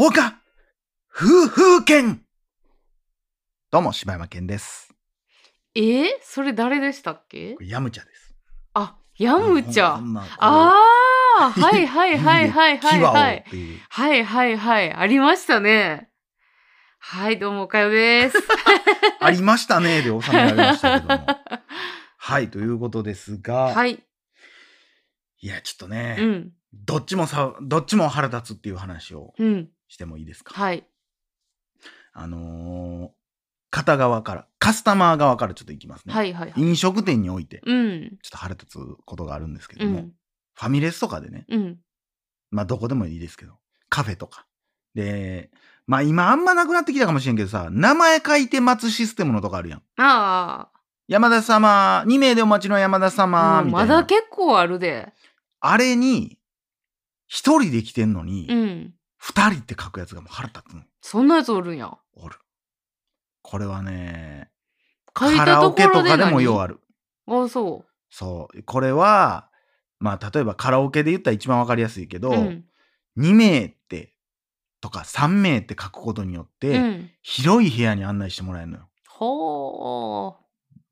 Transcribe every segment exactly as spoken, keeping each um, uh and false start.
動画夫婦犬。どうも、柴山健です。えー、それ誰でしたっけ？ヤムチャです。あ、ヤムチャ。ああ、はいはいはいはいはいはい。はいはいはい、ありましたね。はい、どうも、おかよです。ありましたね、で収められましたけども。はい、ということですが。はい。いや、ちょっとね、うん、どっちもさ、どっちも腹立つっていう話をしてもいいですか？うん、はい。あのー、片側から、カスタマー側からちょっといきますね。はいはいはい、飲食店において、うん、ちょっと腹立つことがあるんですけども、うん、ファミレスとかでね、うん、まあどこでもいいですけど、カフェとか。で、まあ今あんまなくなってきたかもしれんけどさ、名前書いて待つシステムのとこあるやん。ああ。山田様、にめいでお待ちの山田様、みたいな。まだ結構あるで。あれに、一人で来てんのに、うん、二人って書くやつがもう腹立つの。そんなやつおるんや。おる。これはね、カラオケとかでもようある。あ、そう。そう。これは、まあ、例えばカラオケで言ったら一番わかりやすいけど、うん、にめいって、とかさんめいって書くことによって、うん、広い部屋に案内してもらえるのよ。ほー。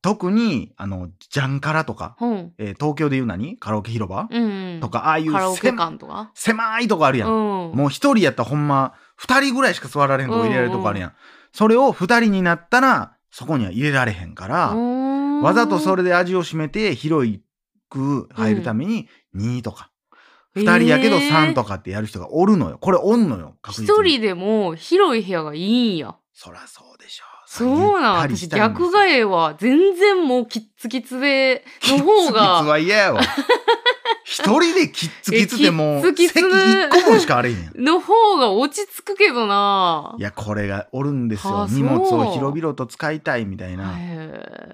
特に、あの、ジャンカラとか、うんえー、東京でいう何カラオケ広場、うんうん、とか、ああいうカラオケ館とか狭いとこあるやん。うん、もう一人やったらほんま、二人ぐらいしか座られへんとこ入れられるとこあるやん。うんうん、それを二人になったら、そこには入れられへんから、わざとそれで味を占めて、広く入るために、にとか、二、うん、人やけどさんとかってやる人がおるのよ。これおんのよ、確実に。一人でも広い部屋がいいんや。そらそうでしょ。そうなん、私逆がえは全然もうキッツキツでの方が。キッツキツは嫌やわ。一人でキッツキツでもう席一個もしかあれへんやん。の方が落ち着くけどな。いや、これがおるんですよ。荷物を広々と使いたいみたいな。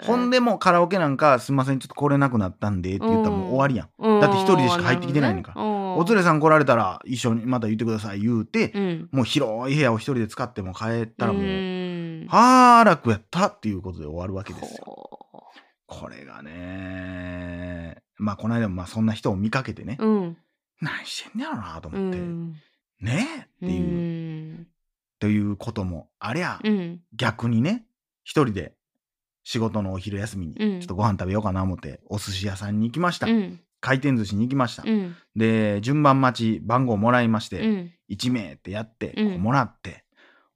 ほんでもうカラオケなんかすいませんちょっと来れなくなったんでって言ったらもう終わりやん。だって一人でしか入ってきてないのか。お連れさん来られたら一緒にまた言ってください言うて、もう広い部屋を一人で使っても帰ったらもう。はあ、楽やったっていうことで終わるわけですよ。これがね、まあこの間もまあそんな人を見かけてね、うん、何してんねやろなと思って、うん、ねえっていう、うん、ということもありゃ、うん、逆にね一人で仕事のお昼休みにちょっとご飯食べようかな思ってお寿司屋さんに行きました、うん、回転寿司に行きました、うん、で順番待ち番号もらいまして、うん、いちめいってやって、うん、もらって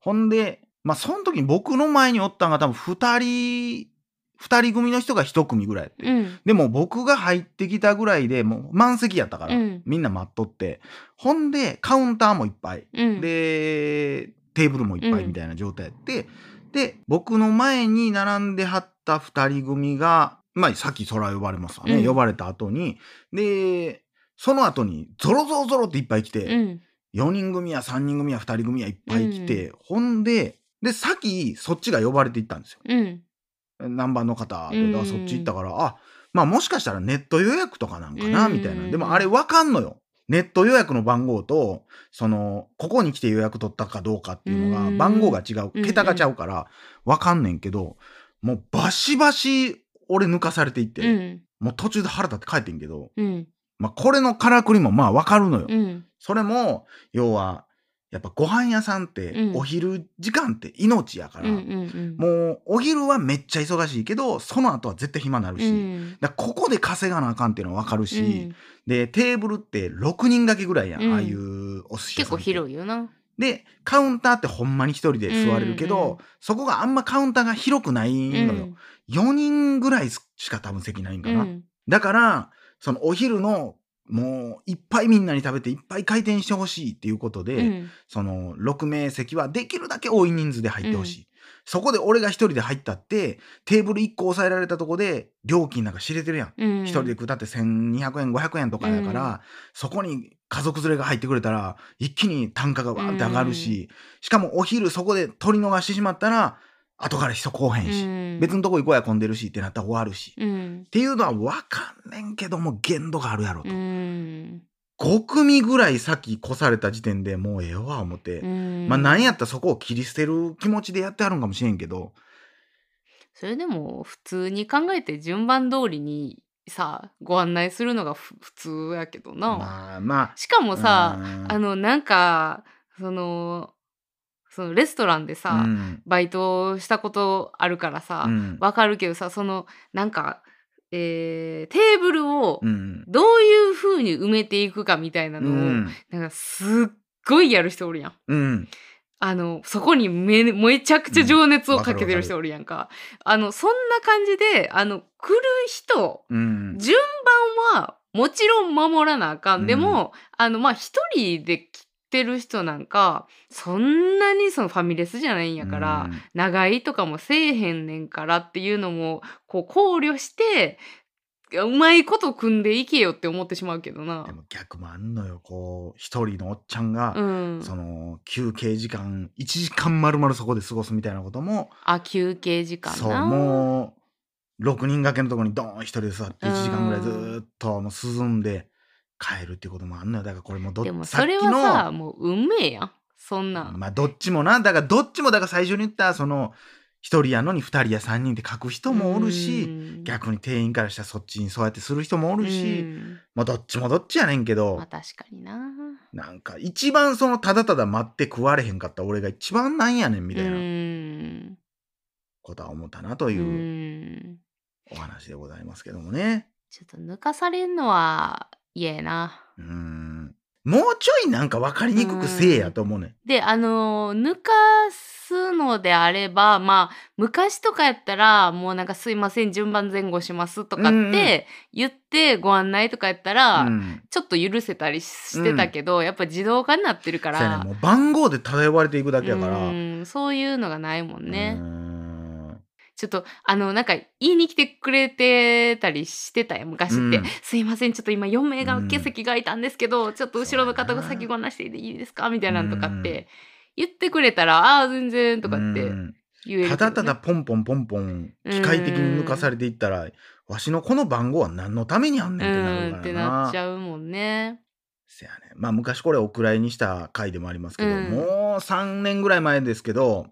ほんでまあその時に僕の前におったんが多分ふたり、ふたり組の人がひと組ぐらいやって、うん、でも僕が入ってきたぐらいでもう満席やったから、うん、みんな待っとってほんでカウンターもいっぱい、うん、でテーブルもいっぱいみたいな状態やって、うん、で僕の前に並んではったふたり組がまあさっきそら呼ばれますわね、うん、呼ばれた後にでその後にゾロゾロゾロっていっぱい来て、うん、よにん組やさんにん組やふたり組やいっぱい来て、うん、ほんでで、さっき、そっちが呼ばれていったんですよ。うん。何番の方、うん、そっち行ったから、あ、まあもしかしたらネット予約とかなんかな、うん、みたいな。でもあれわかんのよ。ネット予約の番号と、その、ここに来て予約取ったかどうかっていうのが、うん、番号が違う、桁がちゃうから、わかんねんけど、もうバシバシ俺抜かされていって、うん、もう途中で腹立って帰ってんけど、うん、まあこれのからくりもまあわかるのよ。うん、それも、要は、やっぱご飯屋さんってお昼時間って命やから、もうお昼はめっちゃ忙しいけどその後は絶対暇になるし、うん、だここで稼がなあかんっていうのは分かるし、うん、でテーブルってろくにん掛けぐらいやん、うん、ああいうお寿司屋さん結構広いよな。でカウンターってほんまに一人で座れるけど、うんうん、そこがあんまカウンターが広くないのよ、うん、よにんぐらいしか多分席ないんかな、うん、だからそのお昼のもういっぱいみんなに食べていっぱい回転してほしいっていうことで、うん、そのろく名席はできるだけ多い人数で入ってほしい、うん、そこで俺が一人で入ったってテーブルいっこ押さえられたとこで料金なんか知れてるやん、うん、一人で食ったってせんにひゃくえんごひゃくえんとかやから、うん、そこに家族連れが入ってくれたら一気に単価がわーって上がるし、うん、しかもお昼そこで取り逃してしまったら後から人来へんし、うん、別のとこ行こうや混んでるしってなったら終わるし、うん、っていうのは分かんねんけども限度があるやろと、うん、ご組ぐらい先越された時点でもうええわ思って、うん、まあ何やったらそこを切り捨てる気持ちでやってはるんかもしれんけど、それでも普通に考えて順番通りにさご案内するのが普通やけどな。まあまあ、しかもさ、うん、あのなんかそのそのレストランでさ、うん、バイトしたことあるからさ、うん、わかるけどさ、そのなんか、えー、テーブルをどういう風に埋めていくかみたいなのを、うん、なんかすっごいやる人おるやん、うん、あのそこに め, めちゃくちゃ情熱をかけてる人おるやんか、うん、あのそんな感じであの来る人、うん、順番はもちろん守らなあかん、うん、でもあのまあ一人で来てる人なんかそんなにそのファミレスじゃないんやから、うん、長居とかもせえへんねんからっていうのもこう考慮してうまいこと組んでいけよって思ってしまうけどな。でも逆もあんのよ、こう一人のおっちゃんが、うん、その休憩時間いちじかん丸々そこで過ごすみたいなことも。あ、休憩時間な。そう、もうろくにん掛けのところにドーン一人で座っていちじかんぐらいずっともう涼んで、うん、変えるっていうこともあんのよ。だからこれもどっでもそれはさもう運命やん、そんな。まあどっちもな、だからどっちもだから最初に言ったその一人やのに二人や三人って書く人もおるし、逆に店員からしたらそっちにそうやってする人もおるし、まあどっちもどっちやねんけど、まあ確かにな。なんか一番そのただただ待って食われへんかった俺が一番なんやねんみたいなことは思ったなというお話でございますけどもね。ちょっと抜かされんのはいやな。うーん、もうちょいなんか分かりにくくせえやと思うねん。であの抜かすのであれば、まあ昔とかやったらもうなんかすいません順番前後しますとかって言ってご案内とかやったら、うん、ちょっと許せたりしてたけど、うん、やっぱ自動化になってるから、ね、もう番号で漂われていくだけやから、うん、そういうのがないもんね。うん、ちょっとあのなんか言いに来てくれてたりしてたよ昔って、うん、すいませんちょっと今よん名が席が空いたんですけど、うん、ちょっと後ろの方が先ご案内していいですかみたいなのとかって言ってくれたら、うん、ああ全然とかって言える、ね、ただただポンポンポンポン機械的に抜かされていったら、うん、わしのこの番号は何のためにあんねんってなるからな、うん、ってなっちゃうもんね。せやね、まあ昔これお蔵入りにした回でもありますけど、うん、もうさんねんぐらい前ですけど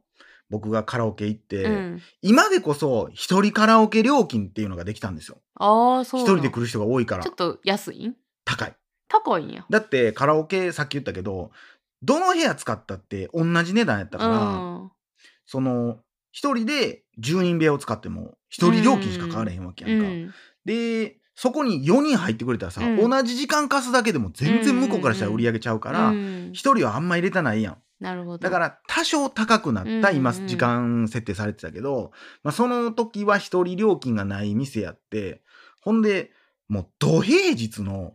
僕がカラオケ行って、うん、今でこそ一人カラオケ料金っていうのができたんですよ。ああ、そう。一人で来る人が多いから。ちょっと安いん？高い。高いんや。だってカラオケさっき言ったけど、どの部屋使ったって同じ値段やったから、うん、その一人でじゅうにん部屋を使っても一人料金しか変わらへんわけやんか。うん、でそこによにん入ってくれたらさ、うん、同じ時間貸すだけでも全然向こうからしたら売り上げちゃうから、うん、一人はあんま入れたないやん。なるほど。だから多少高くなった、うんうん、今時間設定されてたけど、まあ、その時は一人料金がない店やって、ほんでもう土平日の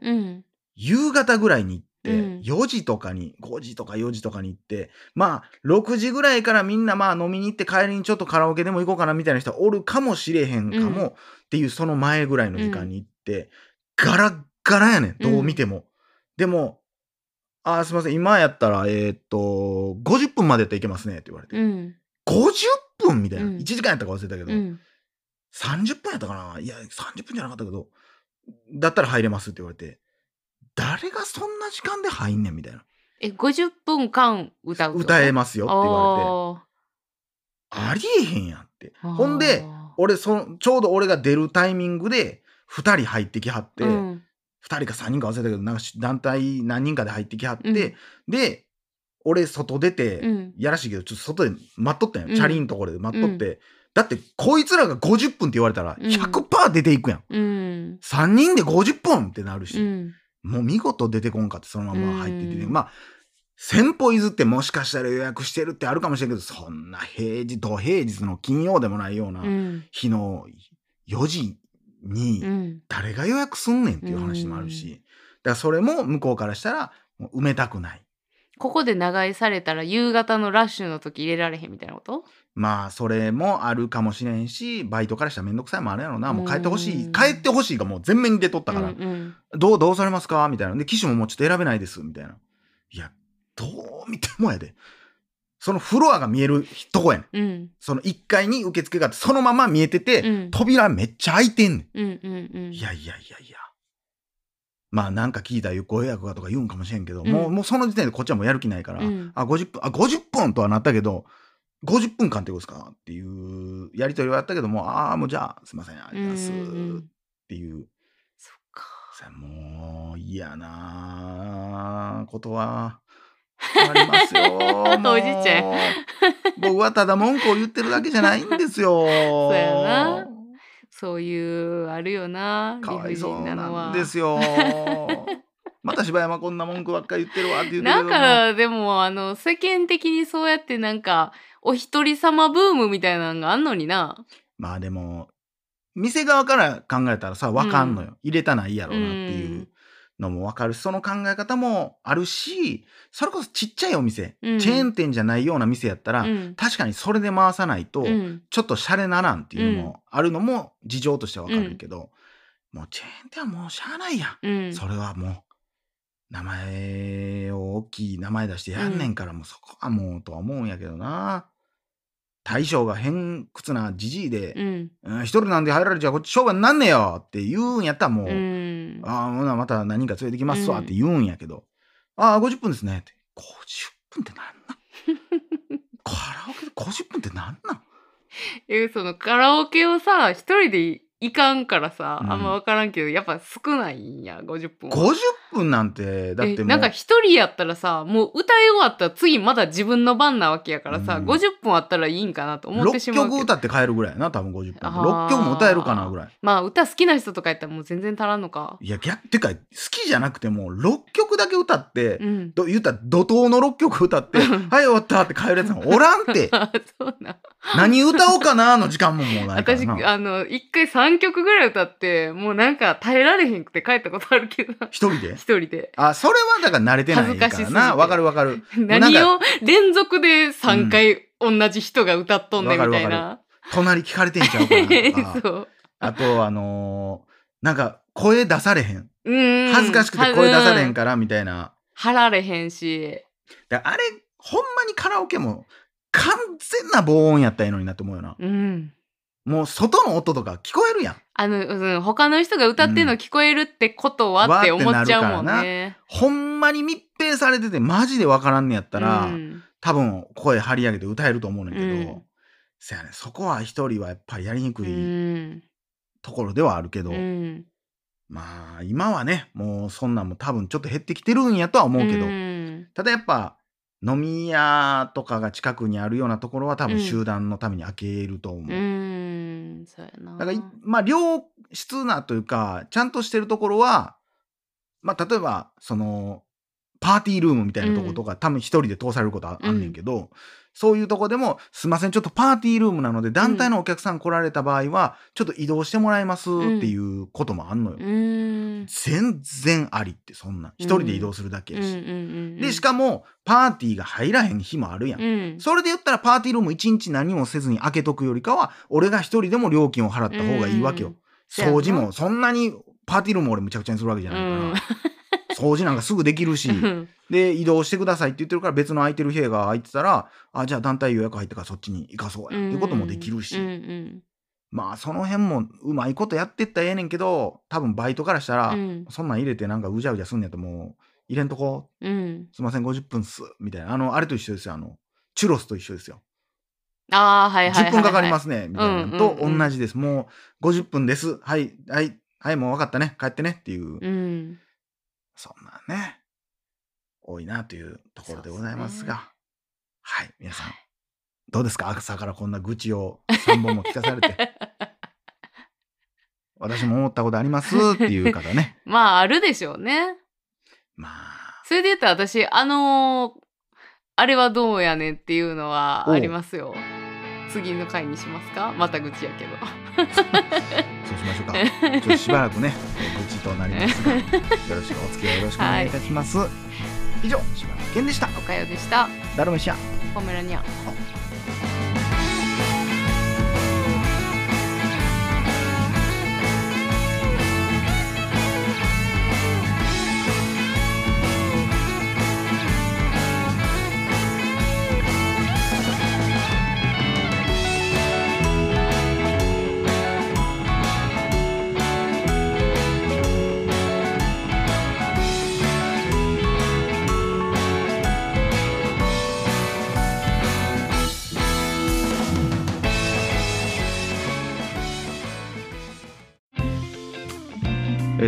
夕方ぐらいに行って、うん、よじとかにごじとかよじとかに行って、まあろくじぐらいからみんなまあ飲みに行って、帰りにちょっとカラオケでも行こうかなみたいな人はおるかもしれへんかも、うん、っていうその前ぐらいの時間に行って、うん、ガラッガラやねんどう見ても、うん、でもあ、すいません今やったらえー、っとごじゅっぷんまでやったらいけますねって言われて、うん、ごじゅっぷんみたいな、うん、いちじかんやったか忘れたけど、うん、さんじゅっぷんやったかな、いやさんじゅっぷんじゃなかったけどだったら入れますって言われて、誰がそんな時間で入んねんみたいな。え、ごじゅっぷんかん歌う歌えますよって言われて、ありえへんやんって。ほんで俺そちょうど俺が出るタイミングでふたり入ってきはって、うん、ふたりかさんにんか忘れたけどなんか団体何人かで入ってきはって、うん、で俺外出て、うん、やらしいけどちょっと外で待っとったんや、うん、チャリンところで待っとって、うん、だってこいつらがごじゅっぷんって言われたら ひゃくパーセント 出ていくやん、うん、さんにんでごじゅっぷんってなるし、うん、もう見事出てこんかってそのまま入ってて、ね、うん、まあ先方譲ってもしかしたら予約してるってあるかもしれんけど、そんな平日土平日の金曜でもないような日のよじに誰が予約すんねんっていう話もあるし、うん、だからそれも向こうからしたらもう埋めたくない。ここで長居されたら夕方のラッシュの時入れられへんみたいなこと、まあそれもあるかもしれんし、バイトからしたらめんどくさいもあるやろな。もう帰ってほしい、帰ってほしいがもう全面に出とったから、うんうん、どうどうされますかみたいな。で機種ももうちょっと選べないですみたいな。いやどう見てもやで、そのフロアが見えるとこやねん、うん、そのいっかいに受付があってそのまま見えてて、うん、扉めっちゃ開いてんねん、うんうんうん、いやいやいやいや、まあなんか聞いたらご予約がとか言うんかもしれんけど、うん、もう、もうその時点でこっちはもうやる気ないから、うん、あごじゅっぷんあごじゅっぷんとはなったけどごじゅっぷんかんってことですかっていうやり取りはやったけども、ああもうじゃあすいませんありますっていう、うんうん、そっか、もう嫌なことは困りますよ。もうおじいちゃん。僕はただ文句を言ってるだけじゃないんですよ。そうやな。そういうあるよな。かわいそうなんですよ。また柴山こんな文句ばっかり言ってるわって言うけど、なんかでもあの世間的にそうやってなんかお一人様ブームみたいなのがあんのにな。まあでも店側から考えたらさ分かんのよ、うん、入れたないやろうなっていうのも分かるし、その考え方もあるし、それこそちっちゃいお店、うん、チェーン店じゃないような店やったら、うん、確かにそれで回さないとちょっとシャレならんっていうのもあるのも事情としては分かるけど、うん、もうチェーン店はもうしゃあないや、うん、それはもう名前を大きい名前出してやんねんから、うん、もうそこはもうとは思うんやけどな。大将が偏屈なじじいで、うんうん、一人なんで入られちゃこっち商売になんねえよって言うんやったらもう、うん、ああほなまた何人か連れてきますわって言うんやけど、うん、ああごじゅっぷんですねって、ごじゅっぷんってなんなんカラオケでごじゅっぷんってなんなん。えそのカラオケをさ一人でいかんからさ、あんま分からんけど、うん、やっぱ少ないんやごじゅっぷんは。ごじゅっぷんなんてだってもうなんか一人やったらさもう歌い終わったら次まだ自分の番なわけやからさ、うん、ごじゅっぷんあったらいいんかなと思ってしまうけど、ろっきょく歌って帰るぐらいやな多分ごじゅっぷん。ろっきょくも歌えるかなぐらい。まあ歌好きな人とかやったらもう全然足らんのか。いや逆ってか好きじゃなくてもろっきょくだけ歌って、うん、ど言ったら怒涛のろっきょく歌ってはい終わったって帰るやつもおらんて。そうな何歌おうかなの時間ももうないからな。私あの一回さんきょくぐらい歌ってもうなんか耐えられへんくて帰ったことあるけど。一人で一人で。あそれはだから慣れてないからな。わかるわかる。何を連続でさんかい同じ人が歌っとんねみたいな、うん、隣聞かれてんちゃうかなとかあとあのー、なんか声出されへん、うん恥ずかしくて声出されへんからみたいな、張られへんし、だからあれほんまにカラオケも完全な防音やったらいいのになって思うよな。うんもう外の音とか聞こえるやん。あの、うん、他の人が歌ってんの聞こえるってことは、うん、って思っちゃうもんね。ほんまに密閉されててマジで分からんねやったら、うん、多分声張り上げて歌えると思うんだけど、うん、せやねそこは一人はやっぱりやりにくいところではあるけど、うん、まあ今はねもうそんなんも多分ちょっと減ってきてるんやとは思うけど、うん、ただやっぱ飲み屋とかが近くにあるようなところは多分集団のために開けると思う。うん、そうやな。だからまあ良質なというかちゃんとしてるところは、まあ、例えばそのパーティールームみたいなところとか、うん、多分一人で通されることはあんねんけど、うん、そういうとこでも「すいませんちょっとパーティールームなので団体のお客さん来られた場合はちょっと移動してもらいます」っていうこともあんのよ。うん、全然ありってそんな一人で移動するだけやし、うん、でしかもパーティーが入らへん日もあるやん、うん、それで言ったらパーティールーム一日何もせずに開けとくよりかは俺が一人でも料金を払った方がいいわけよ、うん、掃除もそんなにパーティールーム俺むちゃくちゃにするわけじゃないから。うん掃除なんかすぐできるしで移動してくださいって言ってるから別の空いてる部屋が空いてたらあじゃあ団体予約入ったからそっちに行かそうやっていうこともできるし、うんうん、まあその辺もうまいことやってったらええねんけど多分バイトからしたら、うん、そんなん入れてなんかうじゃうじゃすんねやともう入れんとこ、うん、すいませんごじゅっぷんっすみたいな あのあれと一緒ですよあのチュロスと一緒ですよ。あはいはいはいはい、じゅっぷんかかりますねみたいなと同じです、うんうんうん、もうごじゅっぷんですはいはいはいもう分かったね帰ってねっていう。うんそんなね多いなというところでございますが、はい皆さんどうですか朝からこんな愚痴をさんぼんも聞かされて私も思ったことありますっていう方ねまああるでしょうね。まあそれで言ったら私あのー、あれはどうやねんっていうのはありますよ。次の回にしますか。また愚痴やけどそうしましょうか。ちょっとしばらくね愚痴となりますがよろしくお付き合いよろしくお願いいたします、はい、以上柴山健でした。おかよでした。ダルメシアポメラニア。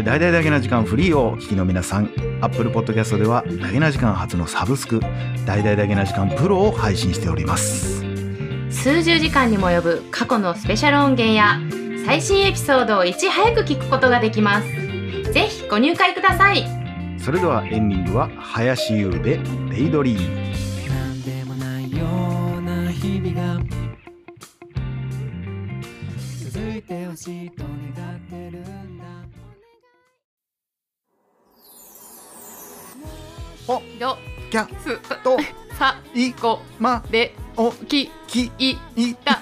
大々だけな時間フリーをお聞きの皆さん、 Apple Podcast ではだけな時間初のサブスク大々だけな時間プロを配信しております。数十時間にも及ぶ過去のスペシャル音源や最新エピソードをいち早く聞くことができます。ぜひご入会ください。それではエンディングは林優でデイドリーム。およきゃすとさいこまでおききいた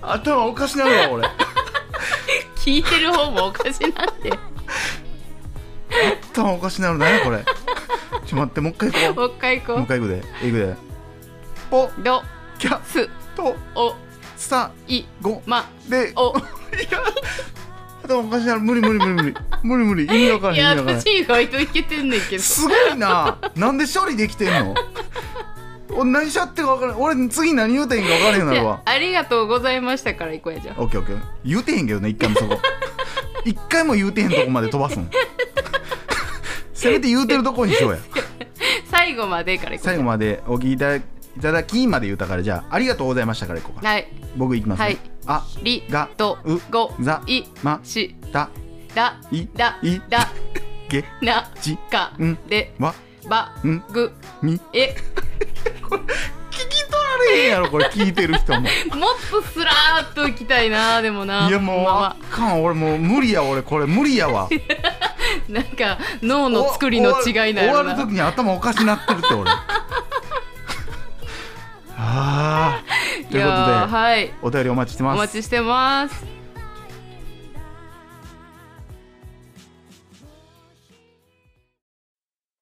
頭おかしなるわ俺聞いてる方もおかしなって頭おかしなるなよこれちょ待ってもう一回行こうもう一回行こうもう一回行くで行くでおどきゃすとおさいごまでお頭おかしなる無理無理無理無理無理無理意味わからへん意味わからへん。いや私意外といけてんねんけどすごいななんで処理できてんの俺何しちゃってか分からん俺次何言うてへんか分からへんなるわ。ありがとうございましたから行こうやじゃん。 オーケーオーケー 言うてへんけどね一回もそこ一回も言うてへんとこまで飛ばすんせめて言うてるとこにしようや最後までから行こう最後までお聞きいただきいただきまで言うたからじゃあありがとうございましたからいこうか。はい僕いきますね。はいありがとうございましただいだいだげなちかんでわばぐみえこれ聞き取られへんやろこれ聞いてる人ももっとスラーっといきたいなでもないやもうあかん俺もう無理や俺これ無理やわなんか脳の作りの違いなやろな終わる時に頭おかしなってるって俺あーということで、はい、お便りお待ちしてます。お待ちしてます。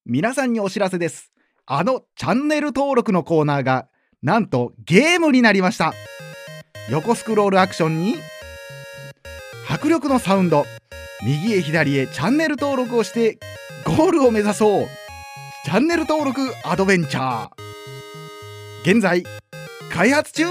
皆さんにお知らせです。あのチャンネル登録のコーナーがなんとゲームになりました。横スクロールアクションに迫力のサウンド右へ左へチャンネル登録をしてゴールを目指そうチャンネル登録アドベンチャー現在開発中。